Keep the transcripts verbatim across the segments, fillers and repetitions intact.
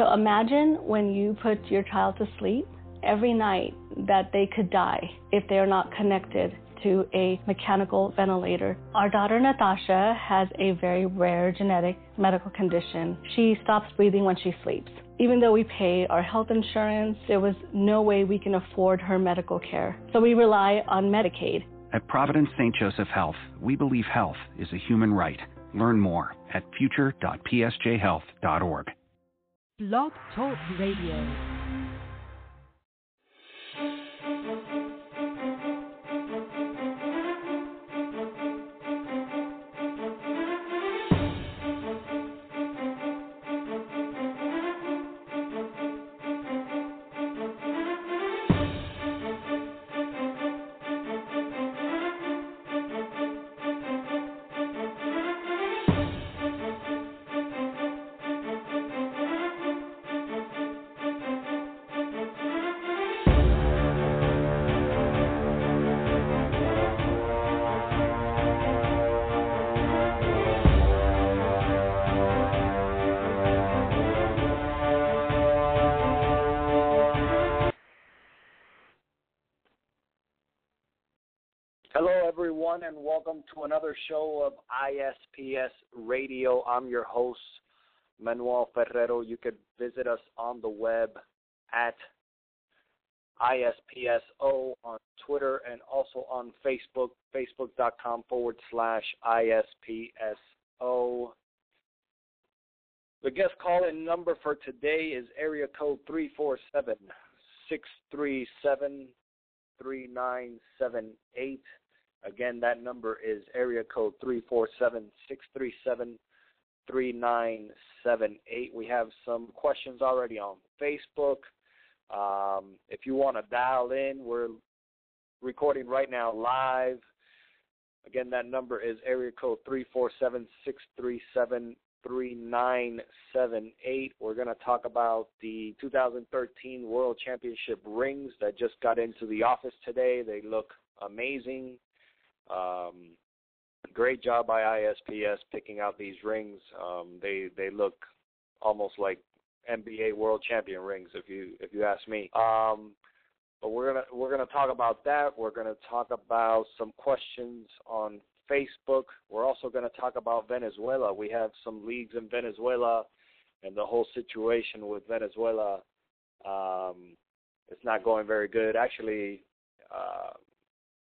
So imagine when you put your child to sleep every night that they could die if they are not connected to a mechanical ventilator. Our daughter Natasha has a very rare genetic medical condition. She stops breathing when she sleeps. Even though we pay our health insurance, there was no way we can afford her medical care. So we rely on Medicaid. At Providence Saint Joseph Health, we believe health is a human right. Learn more at future dot p s j health dot org. Blog Talk Radio. And welcome to another show of I S P S Radio. I'm your host, Manuel Ferreiro. You could visit us on the web at I S P S O on Twitter and also on Facebook, facebook.com forward slash ISPSO. The guest call-in number for today is area code three four seven, six three seven, three nine seven eight. Again, that number is area code three four seven, six three seven, three nine seven eight. We have some questions already on Facebook. Um, if you want to dial in, we're recording right now live. Again, that number is area code three four seven, six three seven, three nine seven eight. We're going to talk about the two thousand thirteen World Championship rings that just got into the office today. They look amazing. Um, great job by I S P S picking out these rings. Um, they they look almost like N B A World Champion rings, if you if you ask me. Um, but we're gonna we're gonna talk about that. We're gonna talk about some questions on Facebook. We're also gonna talk about Venezuela. We have some leagues in Venezuela, and the whole situation with Venezuela. Um, it's not going very good, actually. Uh,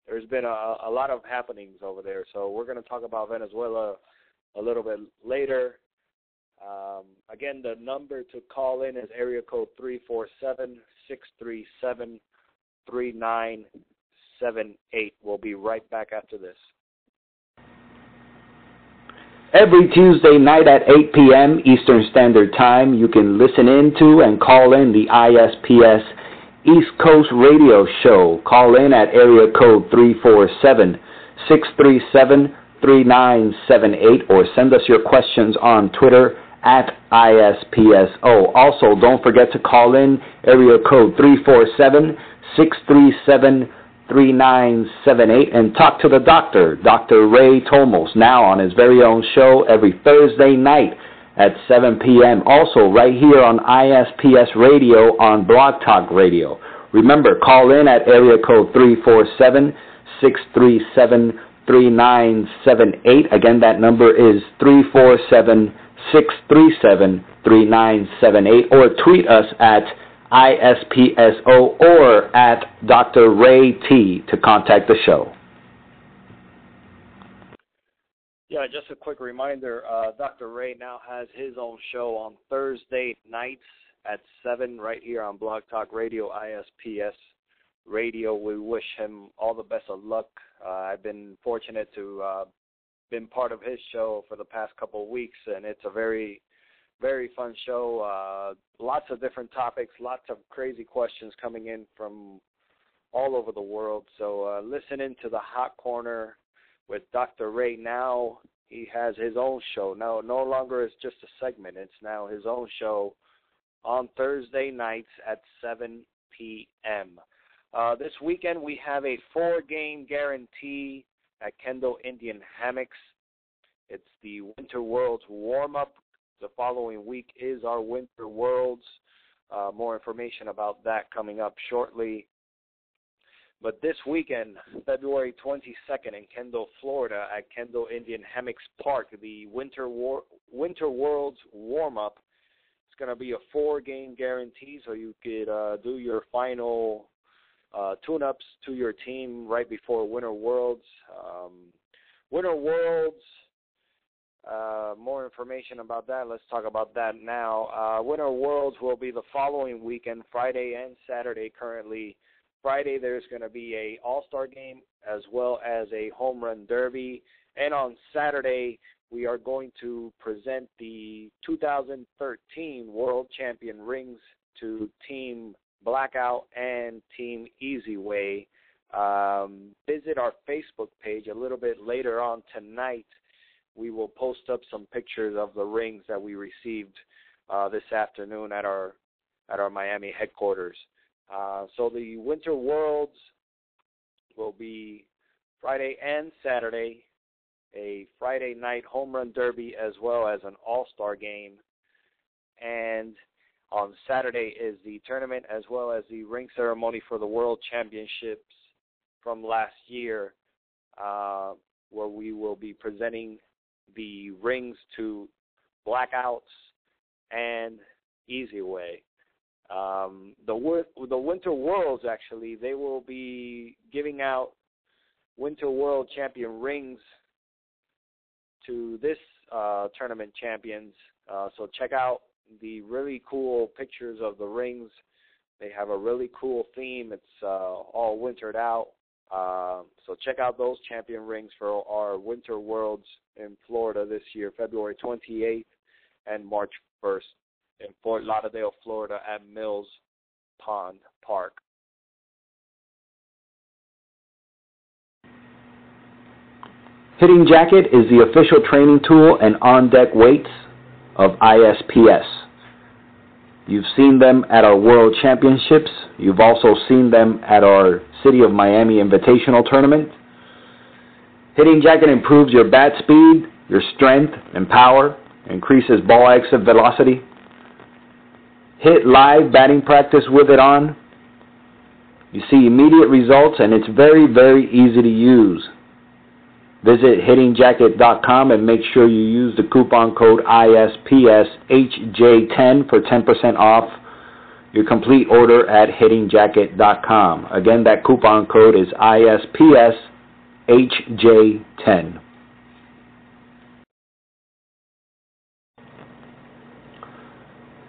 There's been a, a lot of happenings over there, so we're going to talk about Venezuela a little bit later. Um, again, the number to call in is area code three four seven, six three seven, three nine seven eight. We'll be right back after this. Every Tuesday night at eight p.m. Eastern Standard Time, you can listen in to and call in the I S P S East Coast Radio Show. Call in at area code three four seven, six three seven, three nine seven eight or send us your questions on Twitter at I S P S O. Also, don't forget to call in area code three four seven, six three seven, three nine seven eight and talk to the doctor, Doctor Ray Tomos, now on his very own show every Thursday night at seven p.m. Also, right here on I S P S Radio on Blog Talk Radio. Remember, call in at area code three four seven, six three seven, three nine seven eight. Again, that number is three four seven, six three seven, three nine seven eight. Or tweet us at I S P S O or at Doctor Ray T to contact the show. Yeah, just a quick reminder, uh, Doctor Ray now has his own show on Thursday nights at seven right here on Blog Talk Radio, I S P S Radio. We wish him all the best of luck. Uh, I've been fortunate to uh, been part of his show for the past couple of weeks, and it's a very, very fun show. Uh, lots of different topics, lots of crazy questions coming in from all over the world. So uh, listen in to the Hot Corner with Doctor Ray. Now he has his own show. Now, no longer it's just a segment. It's now his own show on Thursday nights at seven p.m. Uh, this weekend we have a four-game guarantee at Kendall Indian Hammocks. It's the Winter Worlds warm-up the following week is our Winter Worlds. Uh, more information about that coming up shortly. But this weekend, February twenty-second in Kendall, Florida, at Kendall Indian Hammocks Park, the Winter War- Winter Worlds warm-up. It's going to be a four-game guarantee, so you could uh, do your final uh, tune-ups to your team right before Winter Worlds. Um, Winter Worlds, uh, more information about that. Let's talk about that now. Uh, Winter Worlds will be the following weekend, Friday and Saturday currently. Friday, there's going to be a all-star game as well as a home run derby. And on Saturday, we are going to present the two thousand thirteen World Champion rings to Team Blackout and Team Easyway. Um, visit our Facebook page a little bit later on tonight. We will post up some pictures of the rings that we received uh, this afternoon at our at our Miami headquarters. Uh, so the Winter Worlds will be Friday and Saturday, a Friday night home run derby as well as an all-star game. And on Saturday is the tournament as well as the ring ceremony for the World Championships from last year, uh, where we will be presenting the rings to Blackouts and Easyway. Um, the the Winter Worlds, actually, they will be giving out Winter World Champion rings to this uh, tournament champions. Uh, so check out the really cool pictures of the rings. They have a really cool theme. It's uh, all wintered out. Uh, so check out those champion rings for our Winter Worlds in Florida this year, February twenty-eighth and March first. In Fort Lauderdale, Florida, at Mills Pond Park. Hitting Jacket is the official training tool and on-deck weights of I S P S. You've seen them at our World Championships. You've also seen them at our City of Miami Invitational Tournament. Hitting Jacket improves your bat speed, your strength, and power, increases ball exit velocity. Hit live batting practice with it on. You see immediate results, and it's very, very easy to use. Visit hitting jacket dot com and make sure you use the coupon code I S P S H J ten for ten percent off your complete order at hitting jacket dot com. Again, that coupon code is I S P S H J ten.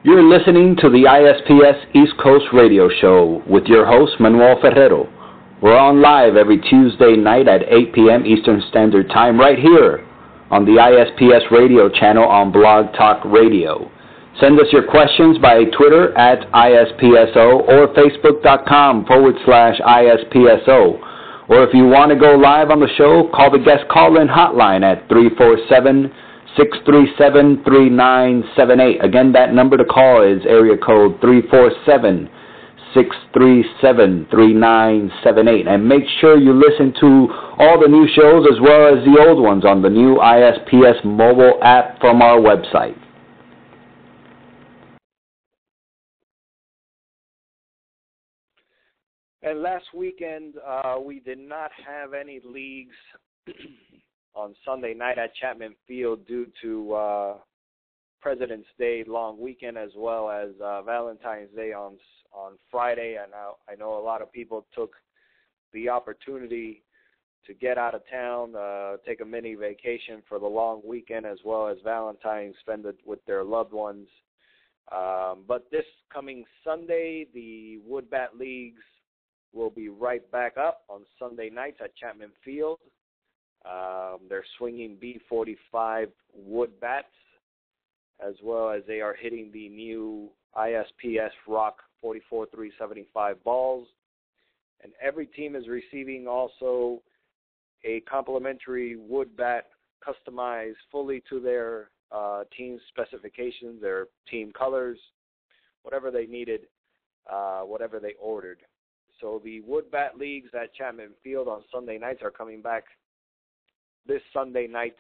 You're listening to the I S P S East Coast Radio Show with your host, Manuel Ferreiro. We're on live every Tuesday night at eight p.m. Eastern Standard Time right here on the I S P S Radio channel on Blog Talk Radio. Send us your questions by Twitter at I S P S O or Facebook.com forward slash ISPSO. Or if you want to go live on the show, call the guest call-in hotline at three four seven, six three seven, three nine seven eight. Again, that number to call is area code three four seven, six three seven, three nine seven eight. And make sure you listen to all the new shows as well as the old ones on the new I S P S mobile app from our website. And last weekend, uh, we did not have any leagues on Sunday night at Chapman Field due to uh, President's Day long weekend as well as uh, Valentine's Day on on Friday. And I, I know a lot of people took the opportunity to get out of town, uh, take a mini vacation for the long weekend as well as Valentine's, spend it with their loved ones. Um, but this coming Sunday, the Woodbat Leagues will be right back up on Sunday nights at Chapman Field. Um, they're swinging B forty-five wood bats, as well as they are hitting the new I S P S Rock forty-four three seventy-five balls. And every team is receiving also a complimentary wood bat customized fully to their uh, team specifications, their team colors, whatever they needed, uh, whatever they ordered. So the wood bat leagues at Chapman Field on Sunday nights are coming back. This Sunday night,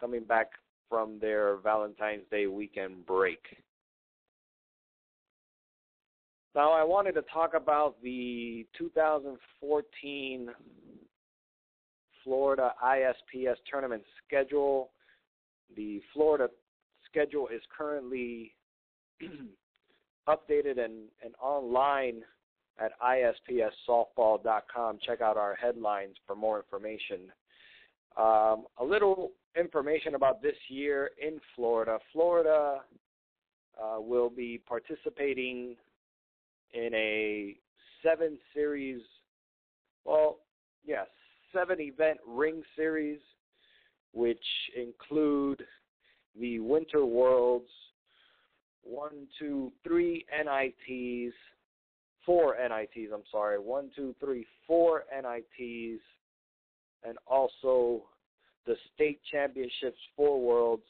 coming back from their Valentine's Day weekend break. Now, I wanted to talk about the two thousand fourteen Florida I S P S tournament schedule. The Florida schedule is currently updated and, and online at I S P S softball dot com. Check out our headlines for more information. Um, a little information about this year in Florida. Florida uh, will be participating in a seven series, well, yes, yeah, seven event ring series, which include the Winter Worlds, one, two, three N I Ts, four N I Ts, I'm sorry, one, two, three, four N I Ts, and also the state championships for Worlds,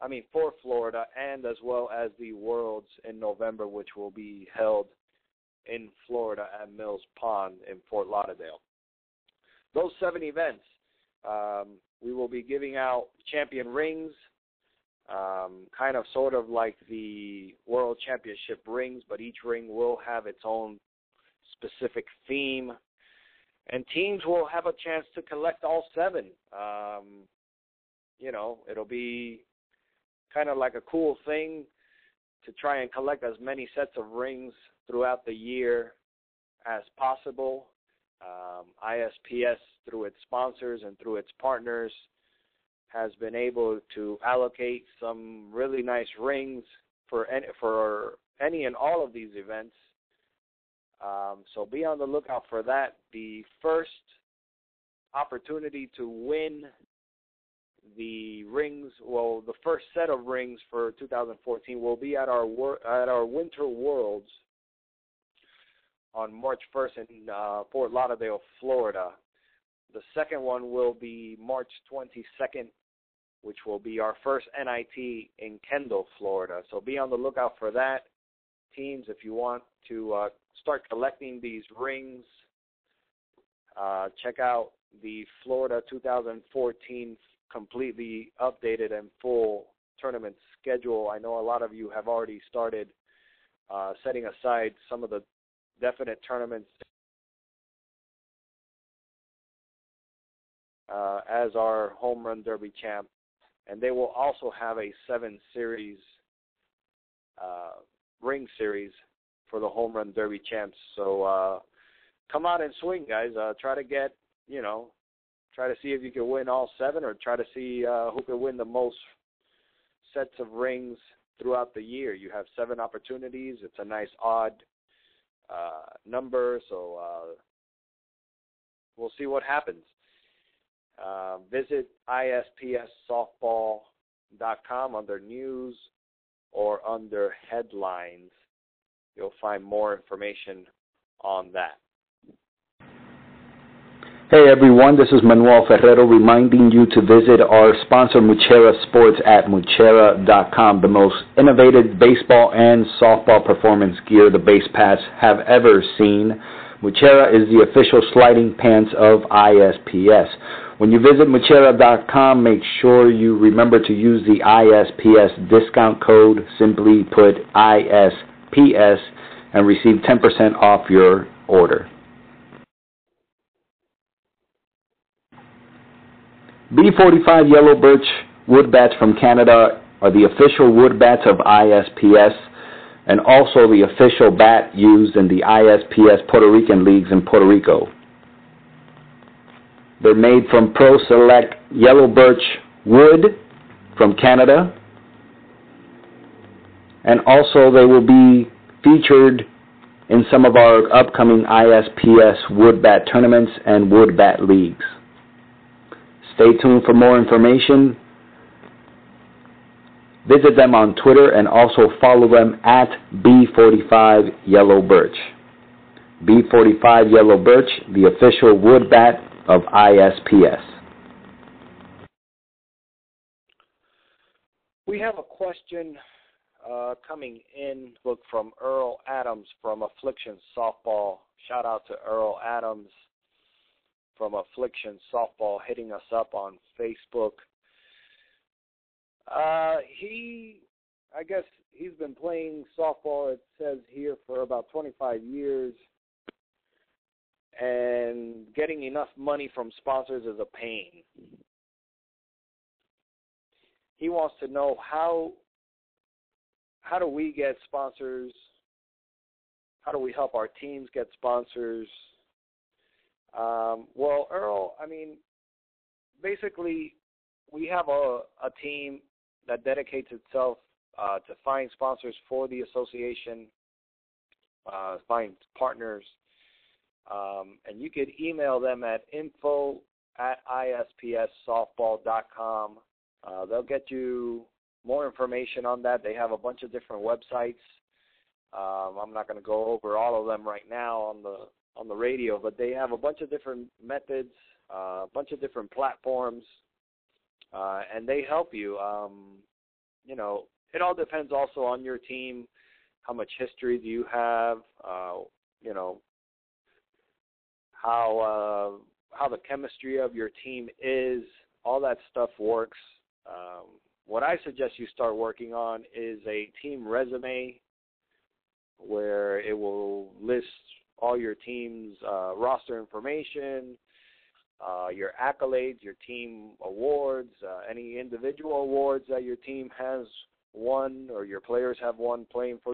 I mean for Florida, and as well as the Worlds in November, which will be held in Florida at Mills Pond in Fort Lauderdale. Those seven events, um, we will be giving out champion rings, um, kind of sort of like the World Championship rings, but each ring will have its own specific theme. And teams will have a chance to collect all seven. Um, you know, it'll be kind of like a cool thing to try and collect as many sets of rings throughout the year as possible. Um, I S P S, through its sponsors and through its partners, has been able to allocate some really nice rings for any, for any and all of these events. Um, so be on the lookout for that. The first opportunity to win the rings, well, the first set of rings for two thousand fourteen will be at our wor- at our Winter Worlds on March first in uh, Fort Lauderdale, Florida. The second one will be March twenty-second, which will be our first N I T in Kendall, Florida. So be on the lookout for that. Teams, if you want to uh, start collecting these rings, uh, check out the Florida two thousand fourteen completely updated and full tournament schedule. I know a lot of you have already started uh, setting aside some of the definite tournaments, uh, as our Home Run Derby champ, and they will also have a seven series uh, ring series for the Home Run Derby champs. So uh, come out and swing, guys. Uh, try to get, you know, try to see if you can win all seven, or try to see uh, who can win the most sets of rings throughout the year. You have seven opportunities. It's a nice odd uh, number, so uh, we'll see what happens. Uh, visit I S P S softball dot com under news or under headlines. You'll find more information on that. Hey everyone, this is Manuel Ferreiro reminding you to visit our sponsor Muchera Sports at Muchera dot com, the most innovative baseball and softball performance gear the Base Paths have ever seen. Muchera is the official sliding pants of I S P S. When you visit Muchera dot com, make sure you remember to use the I S P S discount code, simply put I S P S, and receive ten percent off your order. B forty-five Yellow Birch wood bats from Canada are the official wood bats of I S P S and also the official bat used in the I S P S Puerto Rican leagues in Puerto Rico. They're made from Pro Select Yellow Birch wood from Canada, and also they will be featured in some of our upcoming I S P S wood bat tournaments and wood bat leagues. Stay tuned for more information. Visit them on Twitter and also follow them at B forty-five Yellow Birch. B forty-five Yellow Birch, the official wood bat of I S P S. We have a question uh, coming in look, from Earl Adams from Affliction Softball. Shout out to Earl Adams from Affliction Softball hitting us up on Facebook. Uh, he, I guess he's been playing softball, it says here, for about twenty-five years. And getting enough money from sponsors is a pain. He wants to know how how do we get sponsors? How do we help our teams get sponsors? Um, well, Earl, I mean, basically we have a, a team that dedicates itself uh, to find sponsors for the association, uh, find partners, um, and you could email them at info at I S P S softball dot com. Uh, they'll get you more information on that. They have a bunch of different websites. Um, I'm not going to go over all of them right now on the on the radio, but they have a bunch of different methods, uh, a bunch of different platforms, uh, and they help you. Um, you know, it all depends also on your team. How much history do you have? Uh, you know, how uh, how the chemistry of your team is. All that stuff works. Um, what I suggest you start working on is a team resume, where it will list all your team's uh, roster information, uh, your accolades, your team awards, uh, any individual awards that your team has won or your players have won playing for.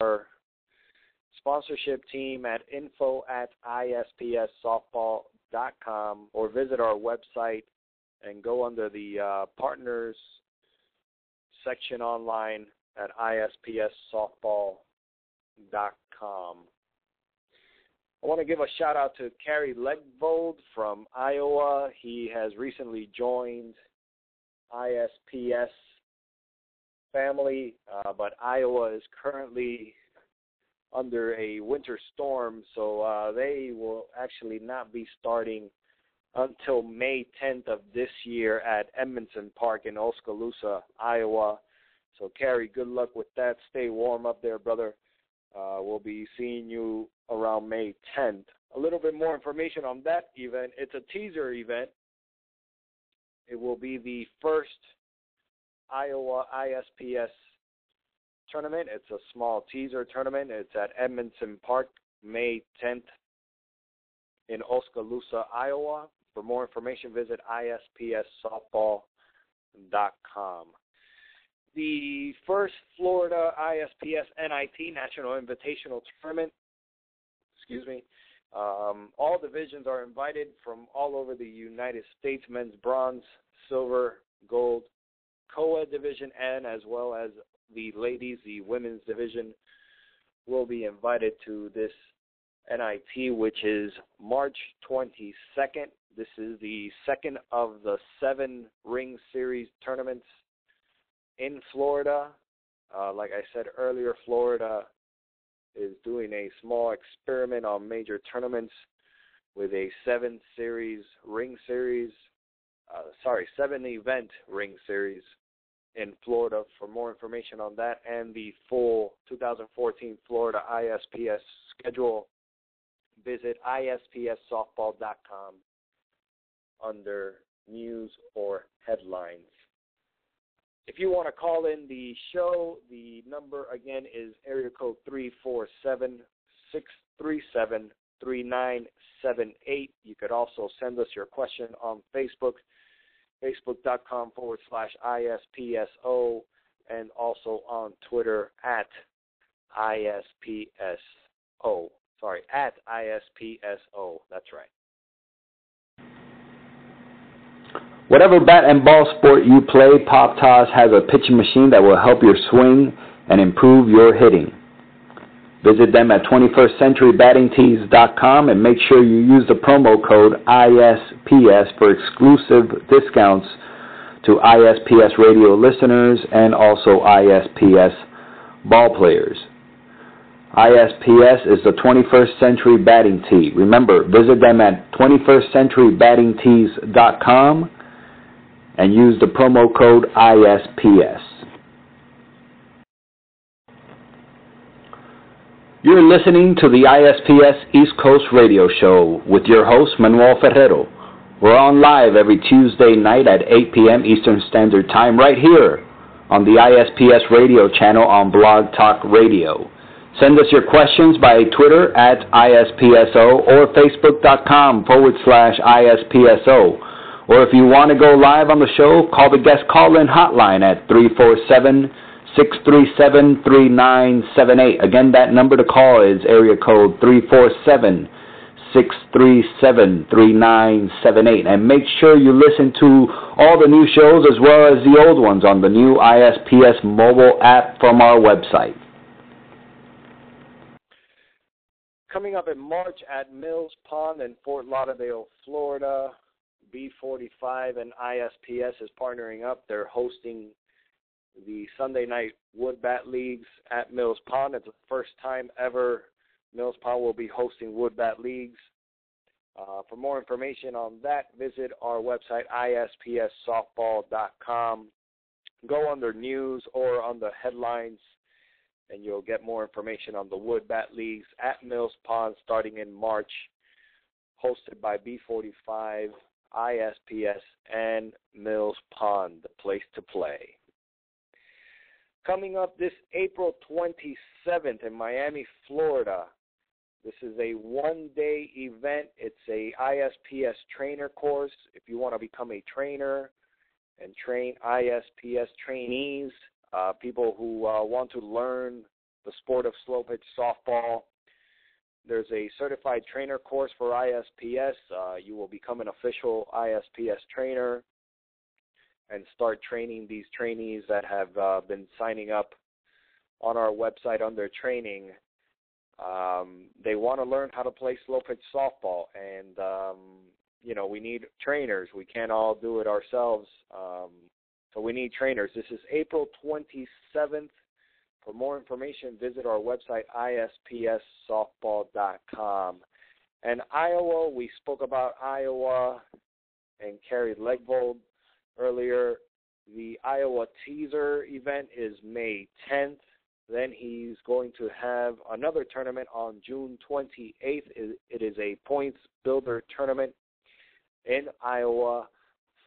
Our sponsorship team at info at I S P S softball dot com, or visit our website and go under the uh, partners section online at I S P S softball dot com. I want to give a shout out to Kerry Legvold from Iowa. He has recently joined I S P S family, uh, but Iowa is currently under a winter storm, so uh, they will actually not be starting until May tenth of this year at Edmondson Park in Oskaloosa, Iowa. So, Kerry, good luck with that. Stay warm up there, brother. Uh, we'll be seeing you around May tenth. A little bit more information on that event. It's a teaser event. It will be the first Iowa I S P S tournament. It's a small teaser tournament. It's at Edmondson Park, May tenth in Oskaloosa, Iowa. For more information, visit I S P S softball dot com. The first Florida I S P S N I T, National Invitational Tournament, excuse me, um, all divisions are invited from all over the United States, men's bronze, silver, gold, co-ed division, and as well as the ladies, the women's division, will be invited to this N I T, which is March twenty-second. This is the second of the seven ring series tournaments in Florida. Uh, like I said earlier, Florida is doing a small experiment on major tournaments with a seven series ring series, uh, sorry, seven event ring series in Florida. For more information on that and the full two thousand fourteen Florida I S P S schedule, visit I S P S softball dot com under news or headlines. If you want to call in the show, the number again is area code three four seven, six three seven, three nine seven eight. You could also send us your question on Facebook, facebook dot com forward slash I S P S O, and also on Twitter at I S P S O. Sorry, at I S P S O. That's right. Whatever bat and ball sport you play, Pop Toss has a pitching machine that will help your swing and improve your hitting. Visit them at twenty-first century batting tees dot com and make sure you use the promo code I S P S for exclusive discounts to I S P S radio listeners and also I S P S ball players. I S P S is the twenty-first Century Batting Tee. Remember, visit them at twenty-first century batting tees dot com and use the promo code I S P S. You're listening to the I S P S East Coast Radio Show with your host, Manuel Ferreiro. We're on live every Tuesday night at eight p.m. Eastern Standard Time right here on the I S P S Radio channel on Blog Talk Radio. Send us your questions by Twitter at I S P S O or Facebook.com forward slash ISPSO. Or if you want to go live on the show, call the guest call-in hotline at three four seven, six three seven, three nine seven eight. Again, that number to call is area code three four seven, six three seven, three nine seven eight. And make sure you listen to all the new shows as well as the old ones on the new I S P S mobile app from our website. Coming up in March at Mills Pond in Fort Lauderdale, Florida, B forty-five and I S P S is partnering up. They're hosting the Sunday night Wood Bat Leagues at Mills Pond. It's the first time ever Mills Pond will be hosting Wood Bat Leagues. Uh, for more information on that, visit our website, I S P S softball dot com. Go under news or on the headlines, and you'll get more information on the Wood Bat Leagues at Mills Pond starting in March, hosted by B forty-five, I S P S, and Mills Pond, the place to play. Coming up this April twenty-seventh in Miami, Florida, this is a one-day event. It's a I S P S trainer course. If you want to become a trainer and train I S P S trainees, Uh, people who uh, want to learn the sport of slow pitch softball, there's a certified trainer course for I S P S. Uh, you will become an official I S P S trainer and start training these trainees that have uh, been signing up on our website under training. Um, they want to learn how to play slow pitch softball, and um, you know, we need trainers. We can't all do it ourselves. Um, So we need trainers. This is April twenty-seventh. For more information, visit our website, I S P S softball dot com. And Iowa, we spoke about Iowa and Kerry Legvold earlier. The Iowa teaser event is May tenth. Then he's going to have another tournament on June twenty-eighth. It is a points builder tournament in Iowa.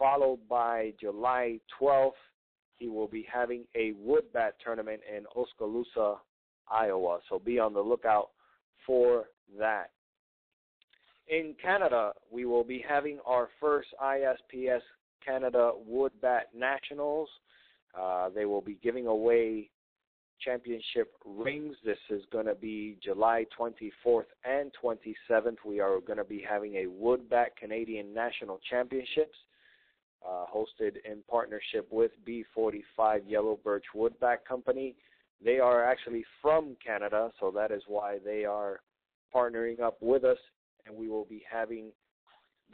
Followed by July twelfth, he will be having a wood bat tournament in Oskaloosa, Iowa. So be on the lookout for that. In Canada, we will be having our first I S P S Canada Wood Bat Nationals. Uh, they will be giving away championship rings. This is going to be July twenty-fourth and twenty-seventh. We are going to be having a Wood Bat Canadian National Championships. Uh, hosted in partnership with B forty-five Yellow Birch Woodbat Company. They are actually from Canada, so that is why they are partnering up with us, and we will be having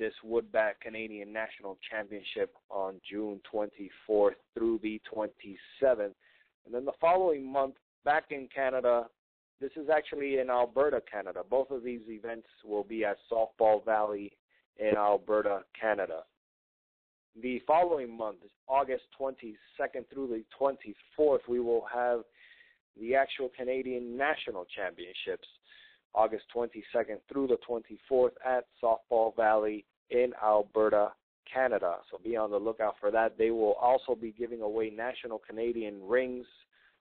this Woodbat Canadian National Championship on June twenty-fourth through the twenty-seventh. And then the following month, back in Canada, this is actually in Alberta, Canada. Both of these events will be at Softball Valley in Alberta, Canada. The following month, August twenty-second through the twenty-fourth, we will have the actual Canadian National Championships, August twenty-second through the twenty-fourth at Softball Valley in Alberta, Canada. So be on the lookout for that. They will also be giving away National Canadian Rings,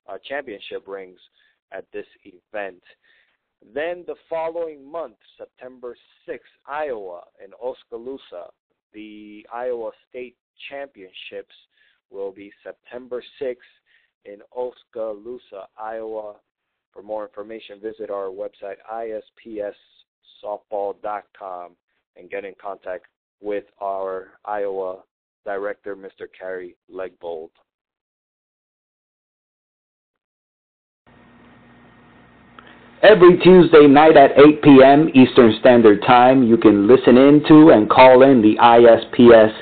uh, Championship Rings at this event. Then the following month, September sixth, Iowa in Oskaloosa. The Iowa State Championships will be September sixth in Oskaloosa, Iowa. For more information, visit our website, I S P S softball dot com, and get in contact with our Iowa director, Mister Kerry Legvold. Every Tuesday night at eight p.m. Eastern Standard Time, you can listen in to and call in the I S P S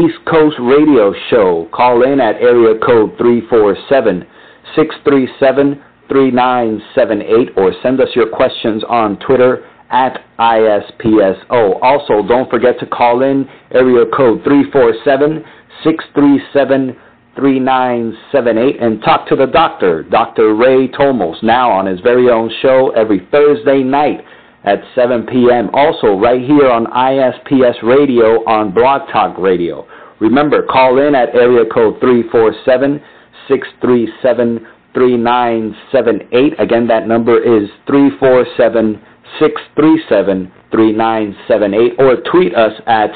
East Coast Radio Show. Call in at area code three four seven, six three seven, three nine seven eight or send us your questions on Twitter at I S P S O. Also, don't forget to call in area code three four seven, six three seven, three nine seven eight. three nine seven eight, and talk to the doctor, Doctor Ray Tomos, now on his very own show every Thursday night at seven p.m. Also, right here on I S P S Radio on Blog Talk Radio. Remember, call in at area code three four seven, six three seven, three nine seven eight. Again, that number is three four seven, six three seven, three nine seven eight, or tweet us at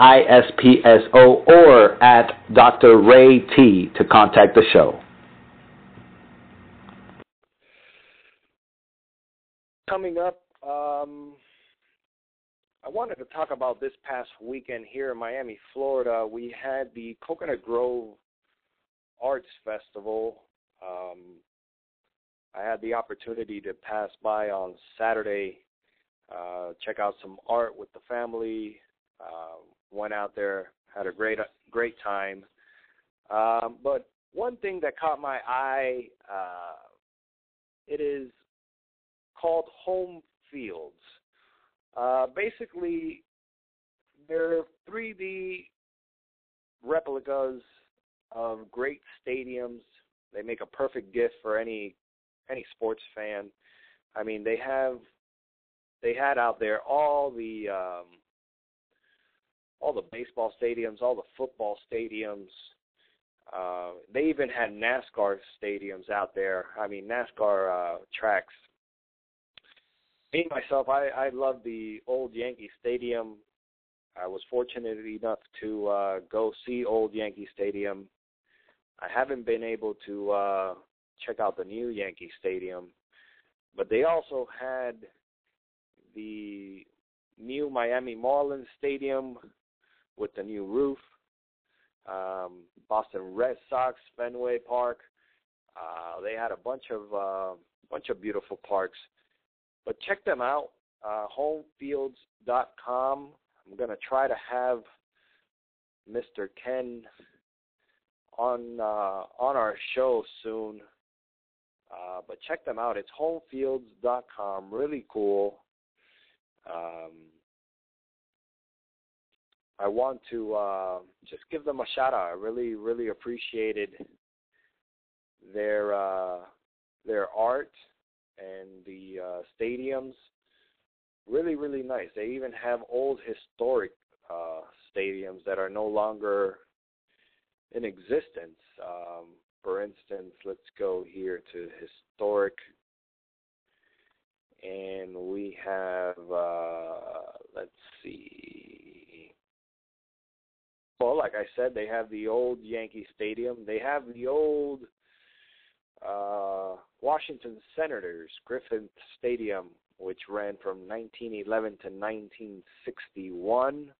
I S P S O or at Doctor Ray T to contact the show. Coming up, um, I wanted to talk about this past weekend here in Miami, Florida. We had the Coconut Grove Arts Festival. Um, I had the opportunity to pass by on Saturday, uh, check out some art with the family. Uh, went out there, had a great, great time. Um, but one thing that caught my eye, uh, it is called Home Fields. Uh, basically, they're three D replicas of great stadiums. They make a perfect gift for any any sports fan. I mean, they have they had out there all the um, all the baseball stadiums, all the football stadiums. Uh, they even had NASCAR stadiums out there. I mean, NASCAR uh, tracks. Me, myself, I, I love the old Yankee Stadium. I was fortunate enough to uh, go see old Yankee Stadium. I haven't been able to uh, check out the new Yankee Stadium, but they also had the new Miami Marlins Stadium with the new roof, um, Boston Red Sox, Fenway Park. Uh, they had a bunch of uh, bunch of beautiful parks. But check them out, uh, homefields dot com. I'm going to try to have Mister Ken on uh, on our show soon. Uh, but check them out. It's homefields dot com. Really cool. Um, I want to uh, just give them a shout-out. I really, really appreciated their uh, their art and the uh, stadiums. Really, really nice. They even have old historic uh, stadiums that are no longer in existence. Um, for instance, let's go here to historic, and we have, uh, let's see. Well, like I said, they have the old Yankee Stadium. They have the old uh, Washington Senators, Griffith Stadium, which ran from nineteen eleven to nineteen sixty-one.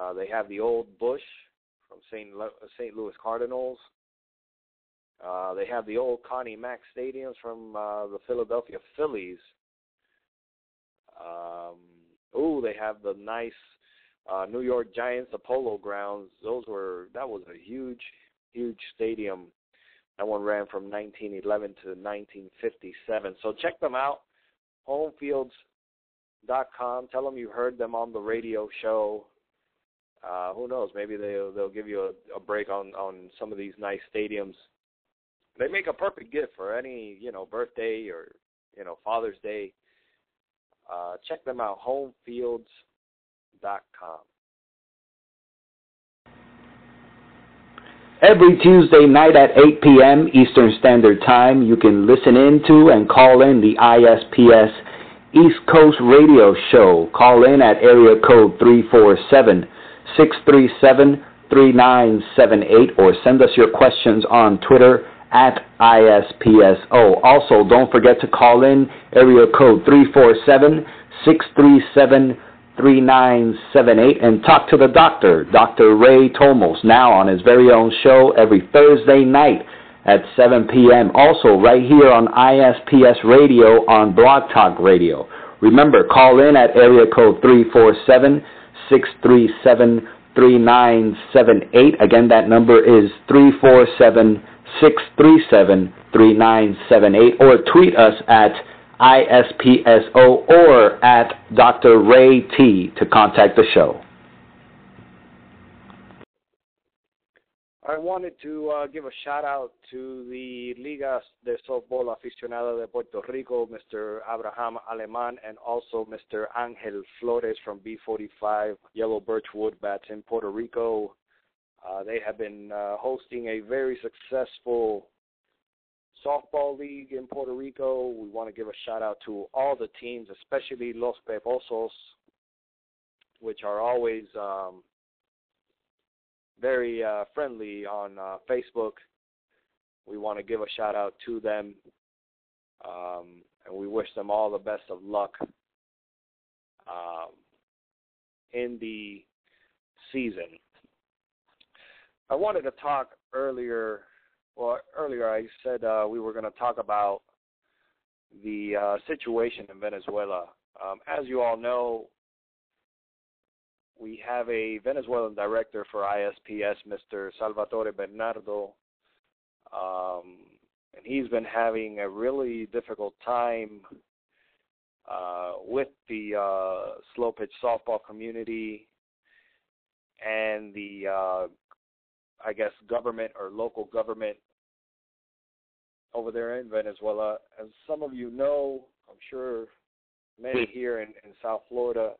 Uh, they have the old Bush from Saint Lo- Saint Louis Cardinals. Uh, they have the old Connie Mack stadiums from uh, the Philadelphia Phillies. Um, ooh, they have the nice uh, New York Giants Apollo grounds. Those were that was a huge, huge stadium. That one ran from nineteen eleven to nineteen fifty-seven. So check them out, homefields dot com. Tell them you heard them on the radio show. Uh, who knows? Maybe they'll they'll give you a, a break on, on some of these nice stadiums. They make a perfect gift for any, you know, birthday or, you know, Father's Day. Uh, check them out, homefields dot com. Every Tuesday night at eight p.m. Eastern Standard Time, you can listen in to and call in the I S P S East Coast Radio Show. Call in at area code three four seven, six three seven, three nine seven eight, or send us your questions on Twitter at I S P S O. Also, don't forget to call in area code three four seven, six three seven, three nine seven eight and talk to the doctor, Doctor Ray Tomos, now on his very own show every Thursday night at seven p.m. Also, right here on I S P S Radio on Blog Talk Radio. Remember, call in at area code three four seven, six three seven, three nine seven eight. Again, that number is three four seven, six three seven, three nine seven eight, or tweet us at I S P S O or at Doctor Ray T to contact the show. I wanted to uh, give a shout-out to the Liga de Softball Aficionado de Puerto Rico, Mister Abraham Alemán, and also Mister Ángel Flores from B forty-five Yellow Birch Wood Bats in Puerto Rico. Uh, they have been uh, hosting a very successful softball league in Puerto Rico. We want to give a shout-out to all the teams, especially Los Peposos, which are always um, very uh, friendly on uh, Facebook. We want to give a shout-out to them, um, and we wish them all the best of luck um, in the season. I wanted to talk earlier, well, earlier I said uh, we were going to talk about the uh, situation in Venezuela. Um, as you all know, we have a Venezuelan director for I S P S, Mister Salvatore Bernardo, um, and he's been having a really difficult time uh, with the uh, slow-pitch softball community and the, uh, I guess, government or local government over there in Venezuela. As some of you know, I'm sure many here in, in South Florida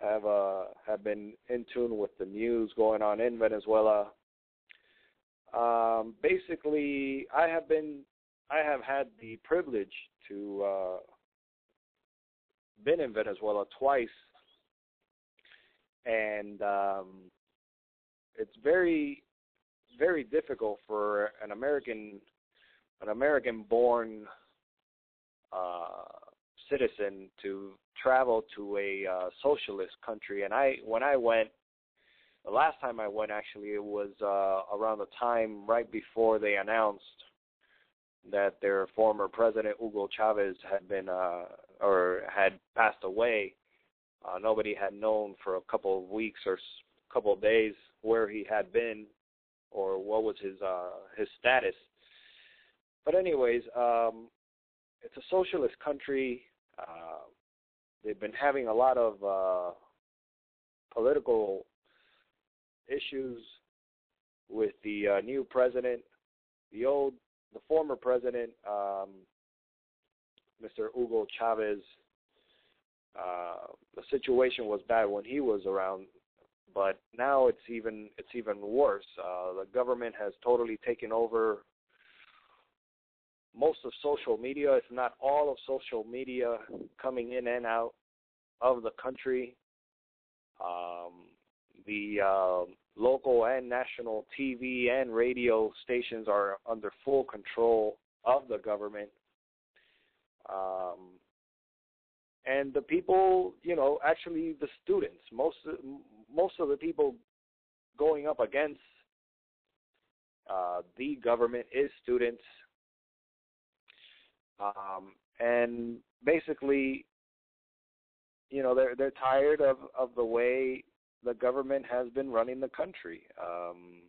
have uh, have been in tune with the news going on in Venezuela. Um, basically, I have been, I have had the privilege to uh, been in Venezuela twice, and um, it's very, very difficult for an American, an American-born uh, citizen to travel to a uh, socialist country. And I, when I went, the last time I went, actually, it was uh, around the time right before they announced that their former president, Hugo Chavez, had been, uh, or had passed away. Uh, nobody had known for a couple of weeks or a couple of days where he had been or what was his, uh, his status. But anyways, um, it's a socialist country. Uh, They've been having a lot of uh, political issues with the uh, new president. The old, the former president, um, Mister Hugo Chavez, uh, the situation was bad when he was around, but now it's even it's even worse. Uh, the government has totally taken over most of social media, if not all of social media, coming in and out of the country. Um, the uh, local and national T V and radio stations are under full control of the government. Um, and the people, you know, actually the students, most of, most of the people going up against uh, the government is students. Um, and basically, you know, they're they're tired of, of the way the government has been running the country. Um,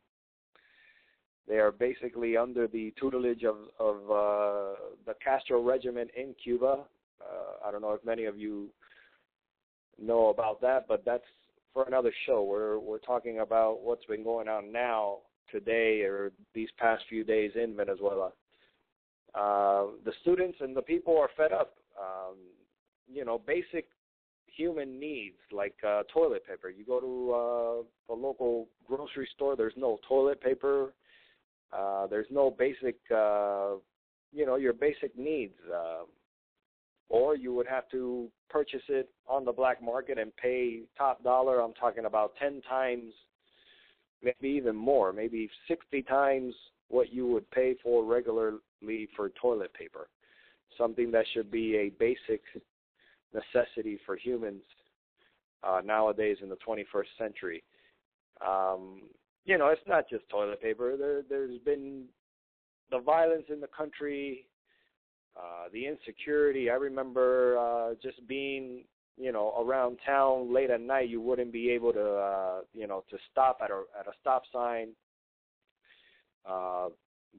they are basically under the tutelage of of uh, the Castro regime in Cuba. Uh, I don't know if many of you know about that, but that's for another show. We're we're talking about what's been going on now, today, or these past few days in Venezuela. Uh, the students and the people are fed up. Um, you know, basic human needs like uh, toilet paper. You go to uh, a local grocery store, there's no toilet paper. Uh, there's no basic, uh, you know, your basic needs. Uh, or you would have to purchase it on the black market and pay top dollar. I'm talking about ten times, maybe even more, maybe sixty times what you would pay for regularly for toilet paper, something that should be a basic necessity for humans uh, nowadays in the twenty-first century. Um, you know, it's not just toilet paper. There, there's been the violence in the country, uh, the insecurity. I remember uh, just being, you know, around town late at night. You wouldn't be able to, uh, you know, to stop at a at a stop sign. Uh,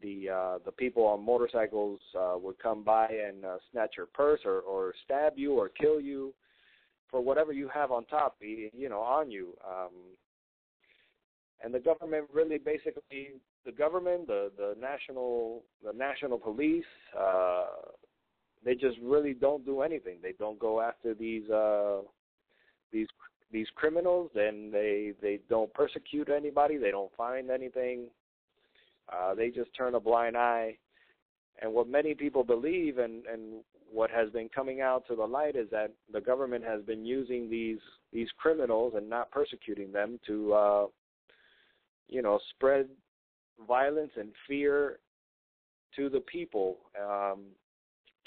the uh, the people on motorcycles uh, would come by and uh, snatch your purse or, or stab you or kill you for whatever you have on top, you know, on you. Um, And the government really basically, the government, the, the national the national police, uh, they just really don't do anything. They don't go after these uh, these these criminals, and they, they don't persecute anybody. They don't find anything. Uh, they just turn a blind eye. And what many people believe and, and what has been coming out to the light is that the government has been using these these criminals and not persecuting them to, uh, you know, spread violence and fear to the people. Um,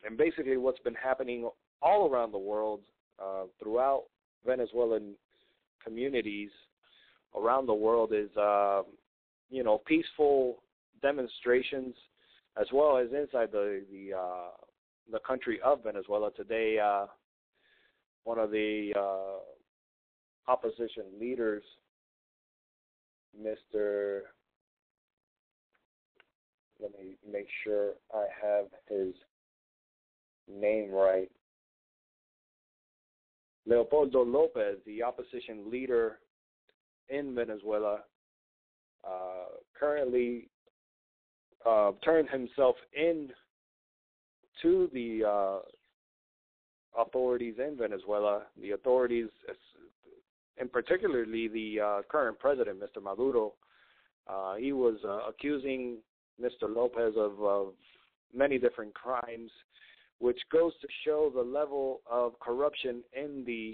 and basically what's been happening all around the world, uh, throughout Venezuelan communities around the world is, uh, you know, peaceful demonstrations, as well as inside the the, uh, the country of Venezuela. Today, uh, one of the uh, opposition leaders, Mister Let me make sure I have his name right. Leopoldo Lopez, the opposition leader in Venezuela, uh, currently Uh, turned himself in to the uh, authorities in Venezuela, the authorities, and particularly the uh, current president, Mister Maduro. Uh, he was uh, accusing Mister Lopez of, of many different crimes, which goes to show the level of corruption in the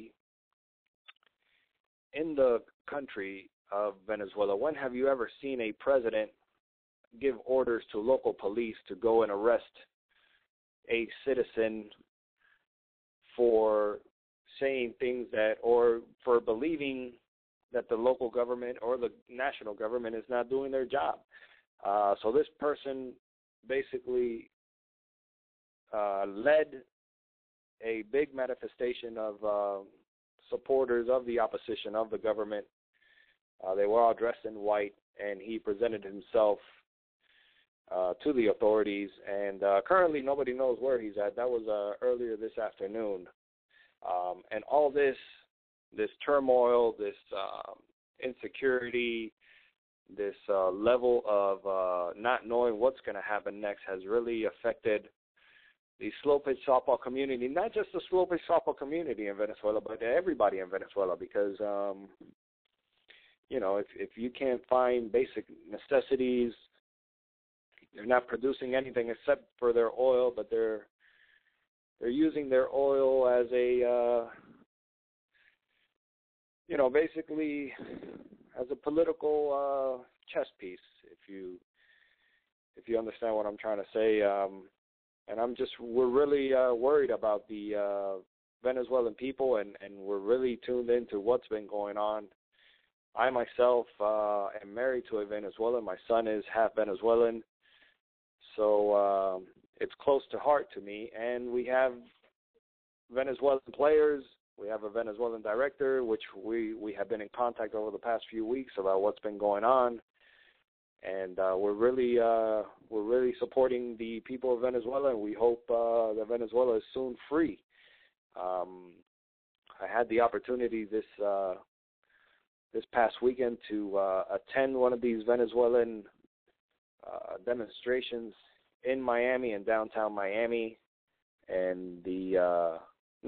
in the country of Venezuela. When have you ever seen a president give orders to local police to go and arrest a citizen for saying things that, or for believing that the local government or the national government is not doing their job? Uh, so this person basically uh, led a big manifestation of uh, supporters of the opposition, of the government. Uh, they were all dressed in white, and he presented himself Uh, to the authorities, and uh, currently nobody knows where he's at. That was uh, earlier this afternoon. Um, and all this, this turmoil, this uh, insecurity, this uh, level of uh, not knowing what's going to happen next has really affected the slow-pitch softball community, not just the slow-pitch softball community in Venezuela, but everybody in Venezuela, because, um, you know, if, if you can't find basic necessities, they're not producing anything except for their oil, but they're they're using their oil as a, uh, you know, basically as a political uh, chess piece. If you if you understand what I'm trying to say, um, and I'm just we're really uh, worried about the uh, Venezuelan people, and, and we're really tuned into what's been going on. I myself uh, am married to a Venezuelan. My son is half Venezuelan. So uh, it's close to heart to me, and we have Venezuelan players. We have a Venezuelan director, which we, we have been in contact over the past few weeks about what's been going on, and uh, we're really uh, we're really supporting the people of Venezuela, and we hope uh, that Venezuela is soon free. Um, I had the opportunity this uh, this past weekend to uh, attend one of these Venezuelan Uh, demonstrations in Miami and downtown Miami, and the uh,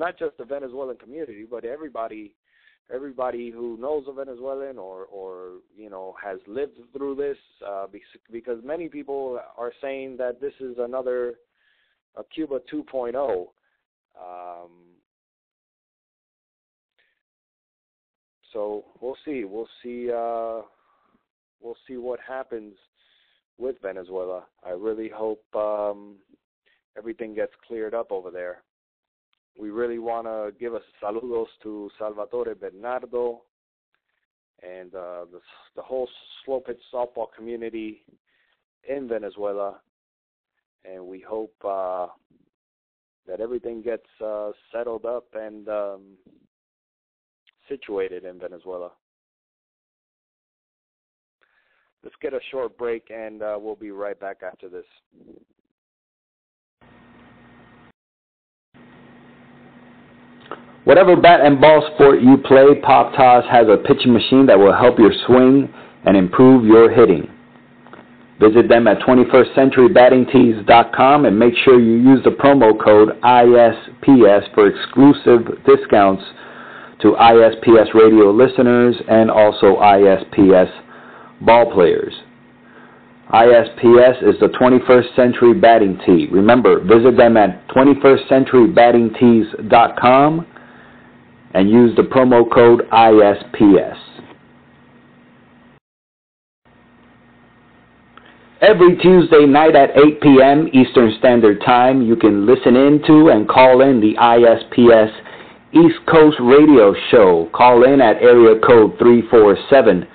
not just the Venezuelan community, but everybody, everybody who knows a Venezuelan or, or you know has lived through this, uh, because many people are saying that this is another a Cuba two point oh. Um, so we'll see, we'll see, uh, we'll see what happens with Venezuela. I really hope um, everything gets cleared up over there. We really want to give a saludos to Salvatore Bernardo and uh, the, the whole slow pitch softball community in Venezuela, and we hope uh, that everything gets uh, settled up and um, situated in Venezuela. Let's get a short break, and uh, we'll be right back after this. Whatever bat and ball sport you play, Pop Toss has a pitching machine that will help your swing and improve your hitting. Visit them at twenty-first century batting tees dot com and make sure you use the promo code I S P S for exclusive discounts to I S P S radio listeners and also I S P S ball players. I S P S is the twenty-first Century Batting Tee. Remember, visit them at twenty-first century batting tees dot com and use the promo code I S P S. Every Tuesday night at eight p.m. Eastern Standard Time, you can listen in to and call in the I S P S East Coast Radio Show. Call in at area code three four seven,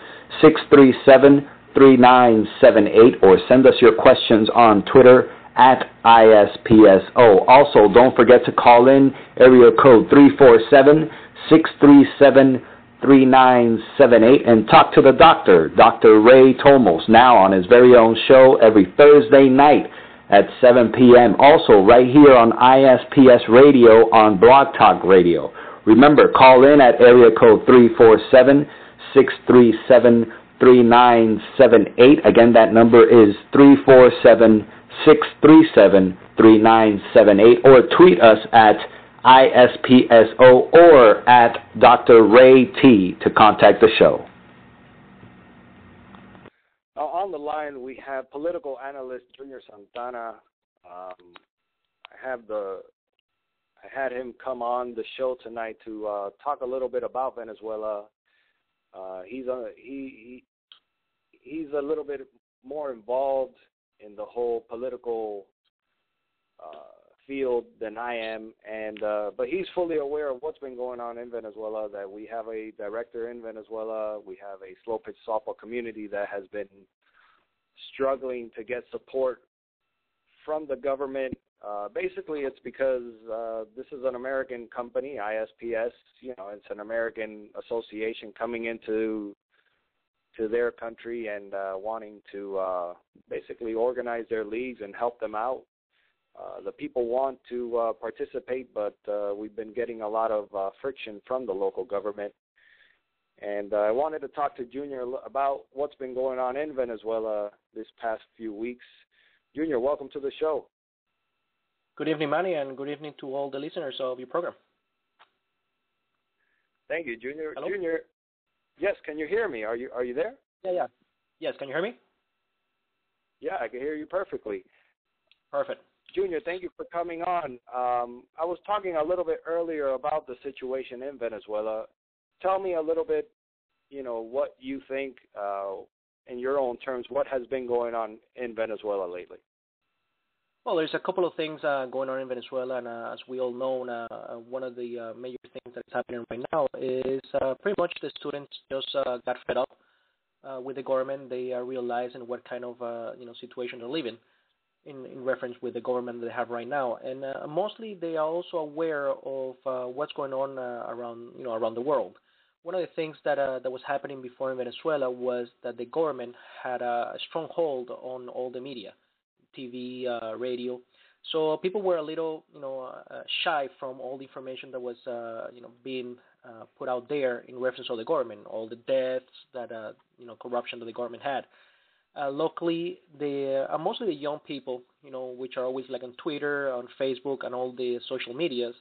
six three seven, three nine seven eight or send us your questions on Twitter at I S P S O. Also, don't forget to call in area code three four seven, six three seven, three nine seven eight and talk to the doctor, Doctor Ray Tomos, now on his very own show every Thursday night at seven p.m. Also, right here on I S P S Radio on Blog Talk Radio. Remember, call in at area code three four seven, six three seven, three nine seven eight. Again, that number is three four seven, six three seven, three nine seven eight, or tweet us at I S P S O or at Doctor Ray T to contact the show. Uh, on the line, we have political analyst Junior Santana. Um, I have the I had him come on the show tonight to uh, talk a little bit about Venezuela. Uh, he's a, he, he he's a little bit more involved in the whole political uh, field than I am, and uh, but he's fully aware of what's been going on in Venezuela, that we have a director in Venezuela, we have a slow-pitch softball community that has been struggling to get support from the government. Uh, basically, it's because uh, this is an American company, I S P S. You know, it's an American association coming into to their country and uh, wanting to uh, basically organize their leagues and help them out. Uh, the people want to uh, participate, but uh, we've been getting a lot of uh, friction from the local government. And uh, I wanted to talk to Junior about what's been going on in Venezuela this past few weeks. Junior, welcome to the show. Good evening, Manny, and good evening to all the listeners of your program. Thank you, Junior. Hello? Junior, yes, can you hear me? Are you are you there? Yeah, yeah. Yes, can you hear me? Yeah, I can hear you perfectly. Perfect. Junior, thank you for coming on. Um, I was talking a little bit earlier about the situation in Venezuela. Tell me a little bit, you know, what you think, uh, in your own terms, what has been going on in Venezuela lately? Well, there's a couple of things uh, going on in Venezuela, and uh, as we all know, uh, one of the uh, major things that's happening right now is uh, pretty much the students just uh, got fed up uh, with the government. They are realizing what kind of uh, you know situation they're living in, in reference with the government they have right now, and uh, mostly they are also aware of uh, what's going on uh, around you know around the world. One of the things that uh, that was happening before in Venezuela was that the government had a strong hold on all the media. T V, uh, radio. So people were a little, you know, uh, shy from all the information that was, uh, you know, being uh, put out there in reference to the government, all the deaths that, uh, you know, corruption that the government had. Uh, locally, the uh, mostly the young people, you know, which are always like on Twitter, on Facebook, and all the social medias,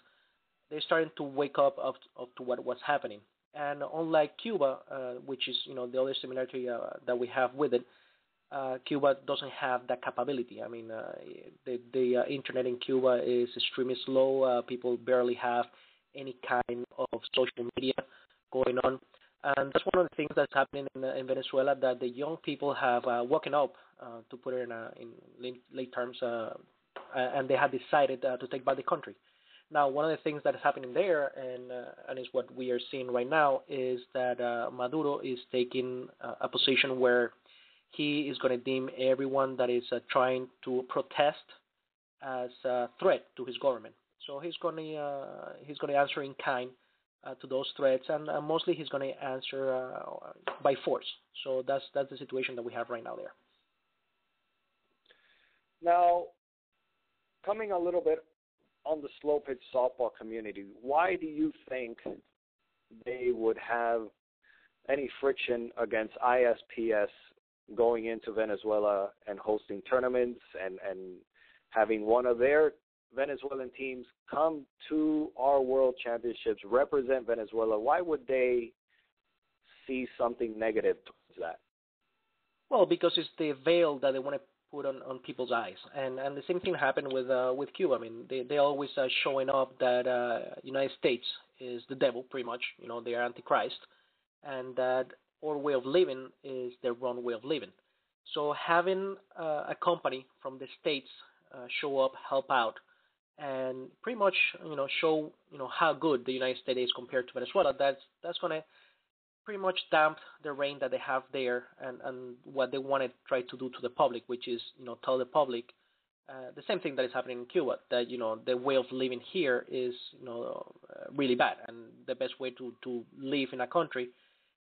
they're starting to wake up up, up to what was happening. And unlike Cuba, uh, which is, you know, the other similarity uh, that we have with it, Uh, Cuba doesn't have that capability. I mean, uh, the, the uh, internet in Cuba is extremely slow. Uh, people barely have any kind of social media going on. And that's one of the things that's happening in, in Venezuela, that the young people have uh, woken up, uh, to put it in, a, in late terms, uh, and they have decided uh, to take back the country. Now, one of the things that is happening there, and, uh, and is what we are seeing right now, is that uh, Maduro is taking uh, a position where he is going to deem everyone that is uh, trying to protest as a threat to his government. So he's going to uh, he's going to answer in kind uh, to those threats, and uh, mostly he's going to answer uh, by force. So that's that's the situation that we have right now there. Now, coming a little bit on the slow pitch softball community, why do you think they would have any friction against I S P S going into Venezuela and hosting tournaments and, and having one of their Venezuelan teams come to our World Championships, represent Venezuela? Why would they see something negative towards that? Well, because it's the veil that they want to put on, on people's eyes. And and the same thing happened with uh, with Cuba. I mean, they, they always are showing up that uh, United States is the devil, pretty much. You know, they are Antichrist. And that our way of living is their wrong way of living. So having uh, a company from the States uh, show up, help out, and pretty much, you know, show, you know, how good the United States is compared to Venezuela, that's that's going to pretty much damp the reign that they have there and, and what they want to try to do to the public, which is, you know, tell the public uh, the same thing that is happening in Cuba, that, you know, the way of living here is, you know, uh, really bad, and the best way to, to live in a country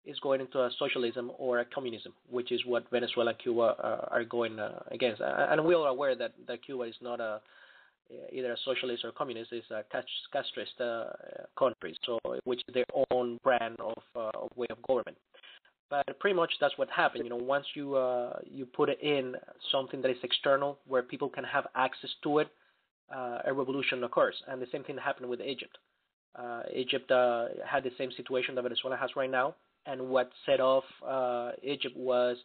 is going into a socialism or a communism, which is what Venezuela and Cuba uh, are going uh, against. And we all are aware that, that Cuba is not a either a socialist or communist, is a castrist uh, country, so which is their own brand of, uh, of way of government. But pretty much that's what happened. You know, once you uh, you put in something that is external where people can have access to it, uh, a revolution occurs. And the same thing happened with Egypt. Uh, Egypt uh, had the same situation that Venezuela has right now. And what set off uh, Egypt was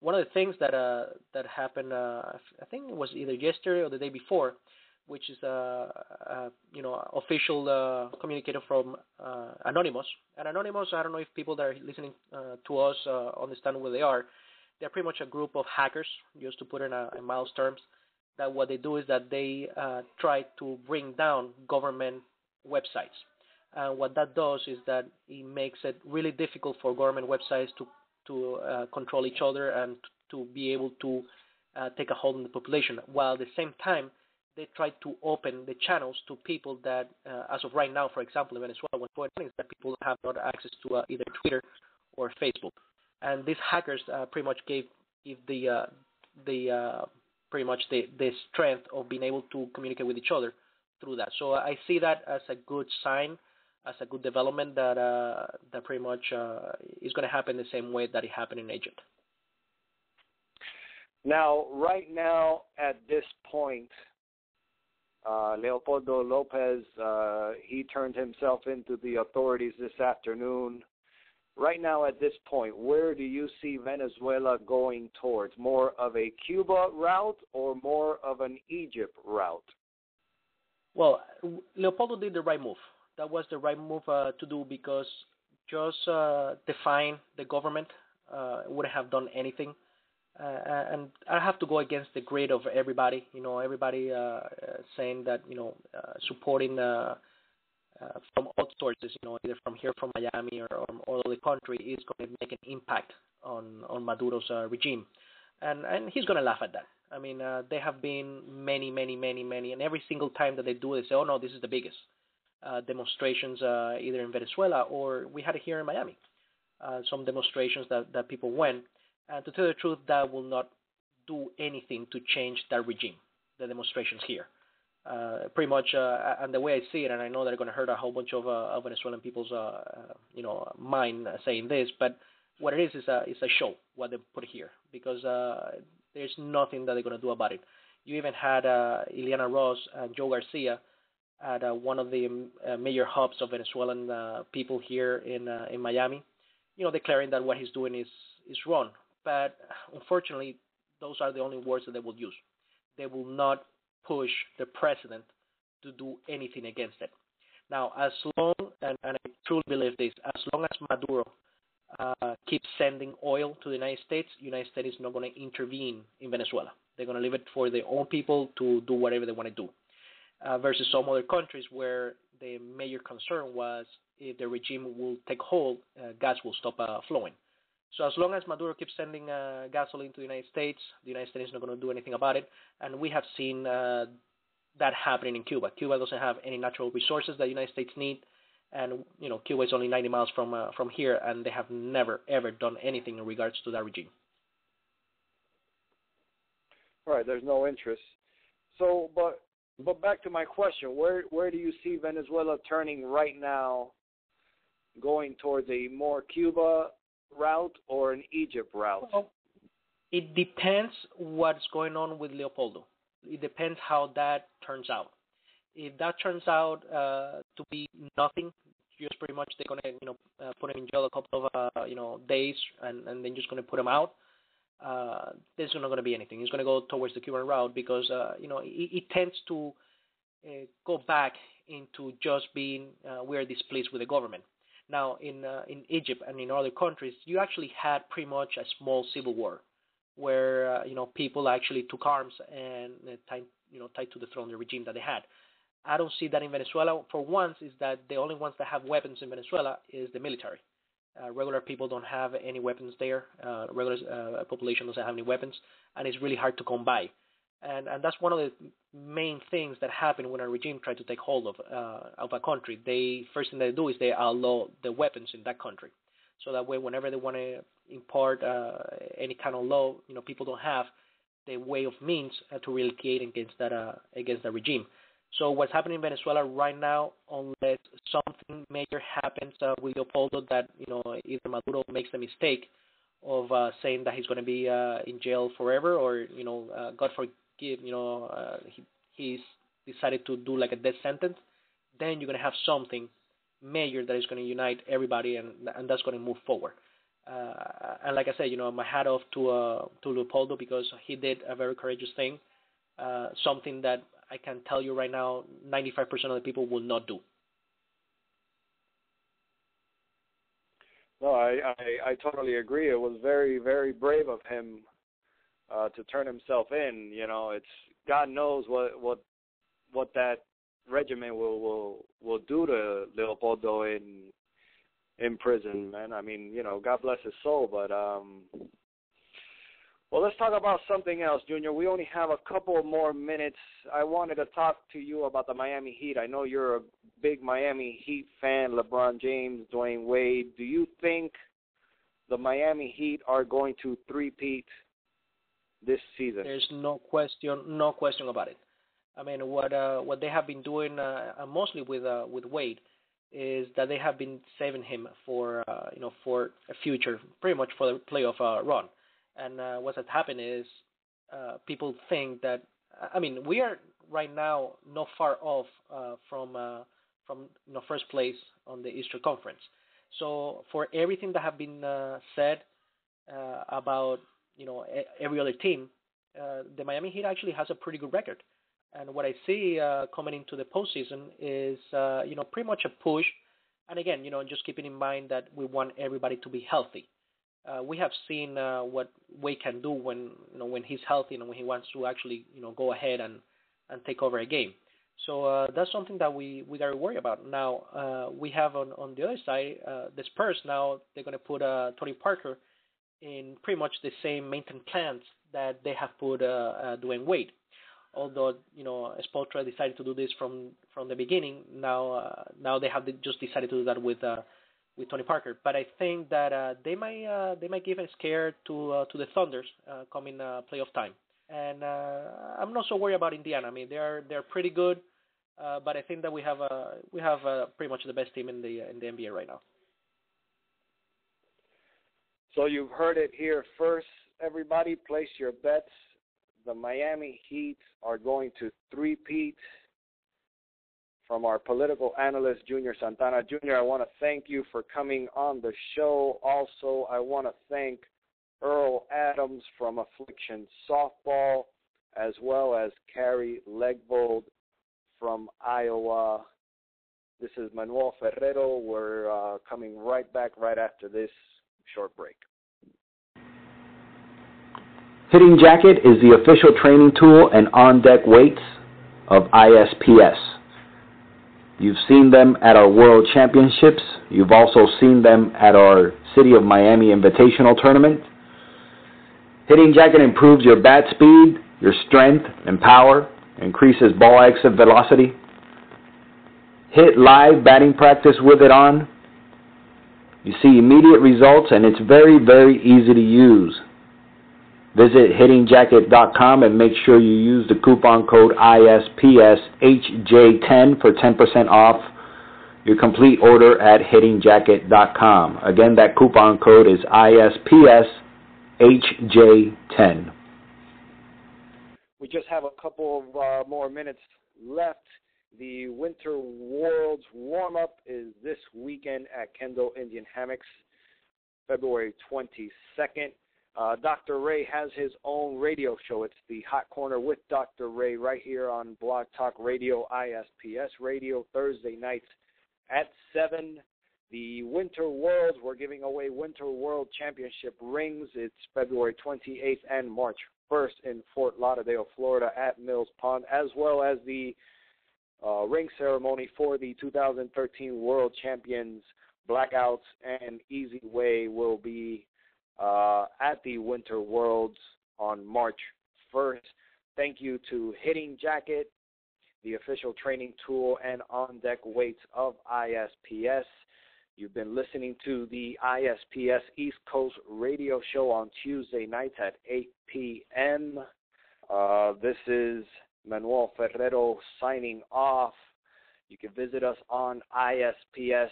one of the things that uh, that happened. Uh, I think it was either yesterday or the day before, which is a, a you know official uh, communicator from uh, Anonymous. And Anonymous, I don't know if people that are listening uh, to us uh, understand where they are. They're pretty much a group of hackers, just to put in a, in mild terms. That what they do is that they uh, try to bring down government websites. And what that does is that it makes it really difficult for government websites to to uh, control each other and to be able to uh, take a hold on the population. While at the same time, they try to open the channels to people that, uh, as of right now, for example, in Venezuela, what's going on is that people have not access to uh, either Twitter or Facebook. And these hackers uh, pretty much gave give the uh, the uh, pretty much the, the strength of being able to communicate with each other through that. So I see that as a good sign, as a good development that uh, that pretty much uh, is going to happen the same way that it happened in Egypt. Now, right now, at this point, uh, Leopoldo Lopez, uh, he turned himself into the authorities this afternoon. Right now, at this point, where do you see Venezuela going towards? More of a Cuba route or more of an Egypt route? Well, Leopoldo did the right move. That was the right move uh, to do, because just uh, defying the government uh, wouldn't have done anything. Uh, and I have to go against the grid of everybody, you know, everybody uh, saying that, you know, uh, supporting uh, uh, from all sources, you know, either from here, from Miami, or all the country, is going to make an impact on, on Maduro's uh, regime. And, and he's going to laugh at that. I mean, uh, there have been many, many, many, many, and every single time that they do it, they say, oh, no, this is the biggest. Uh, demonstrations uh, either in Venezuela, or we had it here in Miami, uh, some demonstrations that, that people went. And to tell the truth, that will not do anything to change that regime, the demonstrations here. Uh, pretty much, uh, and the way I see it, and I know they're going to hurt a whole bunch of, uh, of Venezuelan people's uh, uh, you know, mind saying this, but what it is is a, it's a show, what they put here, because uh, there's nothing that they're going to do about it. You even had uh, Ileana Ross and Joe Garcia at uh, one of the uh, major hubs of Venezuelan uh, people here in uh, in Miami, you know, declaring that what he's doing is, is wrong. But unfortunately, those are the only words that they will use. They will not push the president to do anything against it. Now, as long, and, and I truly believe this, as long as Maduro uh, keeps sending oil to the United States, the United States is not going to intervene in Venezuela. They're going to leave it for their own people to do whatever they want to do. Uh, versus some other countries where the major concern was if the regime will take hold, uh, gas will stop uh, flowing. So as long as Maduro keeps sending uh, gasoline to the United States, the United States is not going to do anything about it. And we have seen uh, that happening in Cuba. Cuba doesn't have any natural resources that the United States need. And, you know, Cuba is only ninety miles from uh, from here, and they have never, ever done anything in regards to that regime. All right, there's no interest. So, but... But back to my question, where where do you see Venezuela turning right now, going towards a more Cuba route or an Egypt route? Well, it depends what's going on with Leopoldo. It depends how that turns out. If that turns out uh, to be nothing, just pretty much they're gonna, you know, uh, put him in jail a couple of uh, you know days, and, and then just gonna put him out. Uh, there's not gonna be anything. He's gonna go towards the Cuban route because uh, you know it, it tends to uh, go back into just being uh, we're displeased with the government. Now in uh, in Egypt and in other countries, you actually had pretty much a small civil war where uh, you know people actually took arms and uh, tied, you know tied to the throne the regime that they had. I don't see that in Venezuela. For once, is that the only ones that have weapons in Venezuela is the military. Uh, regular people don't have any weapons there. Uh, regular uh, population doesn't have any weapons, and it's really hard to come by. And and that's one of the main things that happen when a regime tries to take hold of uh, of a country. They first thing they do is they outlaw the weapons in that country, so that way whenever they want to impart uh, any kind of law, you know, people don't have the way of means uh, to retaliate against that uh, against that regime. So what's happening in Venezuela right now, unless something major happens uh, with Leopoldo, that you know either Maduro makes the mistake of uh, saying that he's going to be uh, in jail forever, or you know, uh, God forgive, you know, uh, he, he's decided to do like a death sentence, then you're going to have something major that is going to unite everybody, and and that's going to move forward. Uh, and like I said, you know, my hat off to uh, to Leopoldo because he did a very courageous thing, uh, something that I can tell you right now, ninety-five percent of the people will not do. No, I, I, I totally agree. It was very, very brave of him uh, to turn himself in. You know, it's God knows what what what that regiment will will, will do to Leopoldo in in prison, man. I mean, you know, God bless his soul, but um. Well, let's talk about something else, Junior. We only have a couple more minutes. I wanted to talk to you about the Miami Heat. I know you're a big Miami Heat fan, LeBron James, Dwayne Wade. Do you think the Miami Heat are going to three-peat this season? There's no question, no question about it. I mean, what uh, what they have been doing uh, mostly with uh, with Wade is that they have been saving him for uh, you know for a future, pretty much for the playoff uh, run. And uh, what's happened is uh, people think that, I mean, we are right now not far off uh, from uh, from you know, first place on the Eastern Conference. So for everything that have been uh, said uh, about you know every other team, uh, the Miami Heat actually has a pretty good record. And what I see uh, coming into the postseason is uh, you know pretty much a push. And again, you know, just keeping in mind that we want everybody to be healthy. Uh, we have seen uh, what Wade can do when you know when he's healthy and when he wants to actually you know go ahead and, and take over a game. So uh, that's something that we we got to worry about. Now uh, we have on, on the other side uh, the Spurs. Now they're going to put uh, Tony Parker in pretty much the same maintenance plans that they have put uh, uh, Dwayne Wade. Although you know Spoelstra decided to do this from, from the beginning. Now uh, now they have just decided to do that with. Uh, With Tony Parker, but I think that uh, they might uh, they might give a scare to uh, to the Thunders uh, coming uh, playoff time, and uh, I'm not so worried about Indiana. I mean, they're they're pretty good, uh, but I think that we have uh, we have uh, pretty much the best team in the in the N B A right now. So you've heard it here first, everybody. Place your bets. The Miami Heat are going to three-peat. From our political analyst, Junior Santana. Junior, I want to thank you for coming on the show. Also, I want to thank Earl Adams from Affliction Softball, as well as Kerry Legvold from Iowa. This is Manuel Ferreiro. We're uh, coming right back right after this short break. Hitting Jacket is the official training tool and on-deck weights of I S P S. You've seen them at our World Championships. You've also seen them at our City of Miami Invitational Tournament. Hitting Jacket improves your bat speed, your strength, and power, increases ball exit velocity. Hit live batting practice with it on. You see immediate results, and it's very, very easy to use. Visit hitting jacket dot com and make sure you use the coupon code I S P S H J ten for ten percent off your complete order at hitting jacket dot com. Again, that coupon code is I S P S H J ten. We just have a couple of uh, more minutes left. The Winter Worlds warm-up is this weekend at Kendall Indian Hammocks, February twenty-second. Uh, Doctor Ray has his own radio show. It's the Hot Corner with Doctor Ray right here on Blog Talk Radio, I S P S Radio, Thursday nights at seven. The Winter Worlds, we're giving away Winter World Championship rings. It's February twenty-eighth and March first in Fort Lauderdale, Florida at Mills Pond, as well as the uh, ring ceremony for the two thousand thirteen World Champions. Blackouts and Easyway will be Uh, at the Winter Worlds on March first. Thank you to Hitting Jacket, the official training tool and on-deck weights of I S P S. You've been listening to the I S P S East Coast Radio Show on Tuesday nights at eight p.m. Uh, this is Manuel Ferreiro signing off. You can visit us on I S P S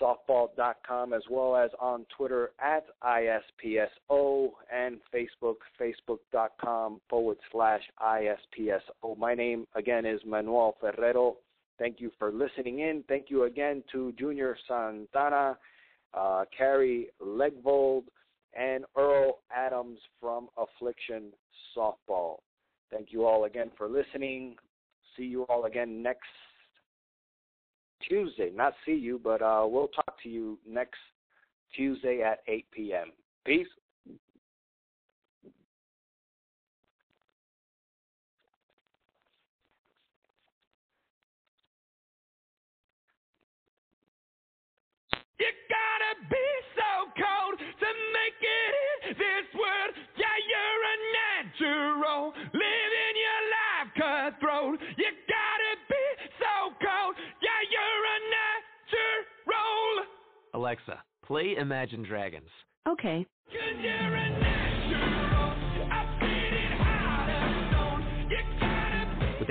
softball dot com, as well as on Twitter at I S P S O and Facebook, facebook.com forward slash ISPSO. My name, again, is Manuel Ferreiro. Thank you for listening in. Thank you again to Junior Santana, uh, Kerry Legvold, and Earl Adams from Affliction Softball. Thank you all again for listening. See you all again next Tuesday, not see you, but uh, we'll talk to you next Tuesday at eight p.m. Peace. You gotta be so cold to make it in this world. Yeah, you're a natural, living your life cutthroat. You gotta be so cold. Yeah, you're a natural. Alexa, play Imagine Dragons. Okay. 'Cause you're a natural. I've seen it hard and known. You gotta be. With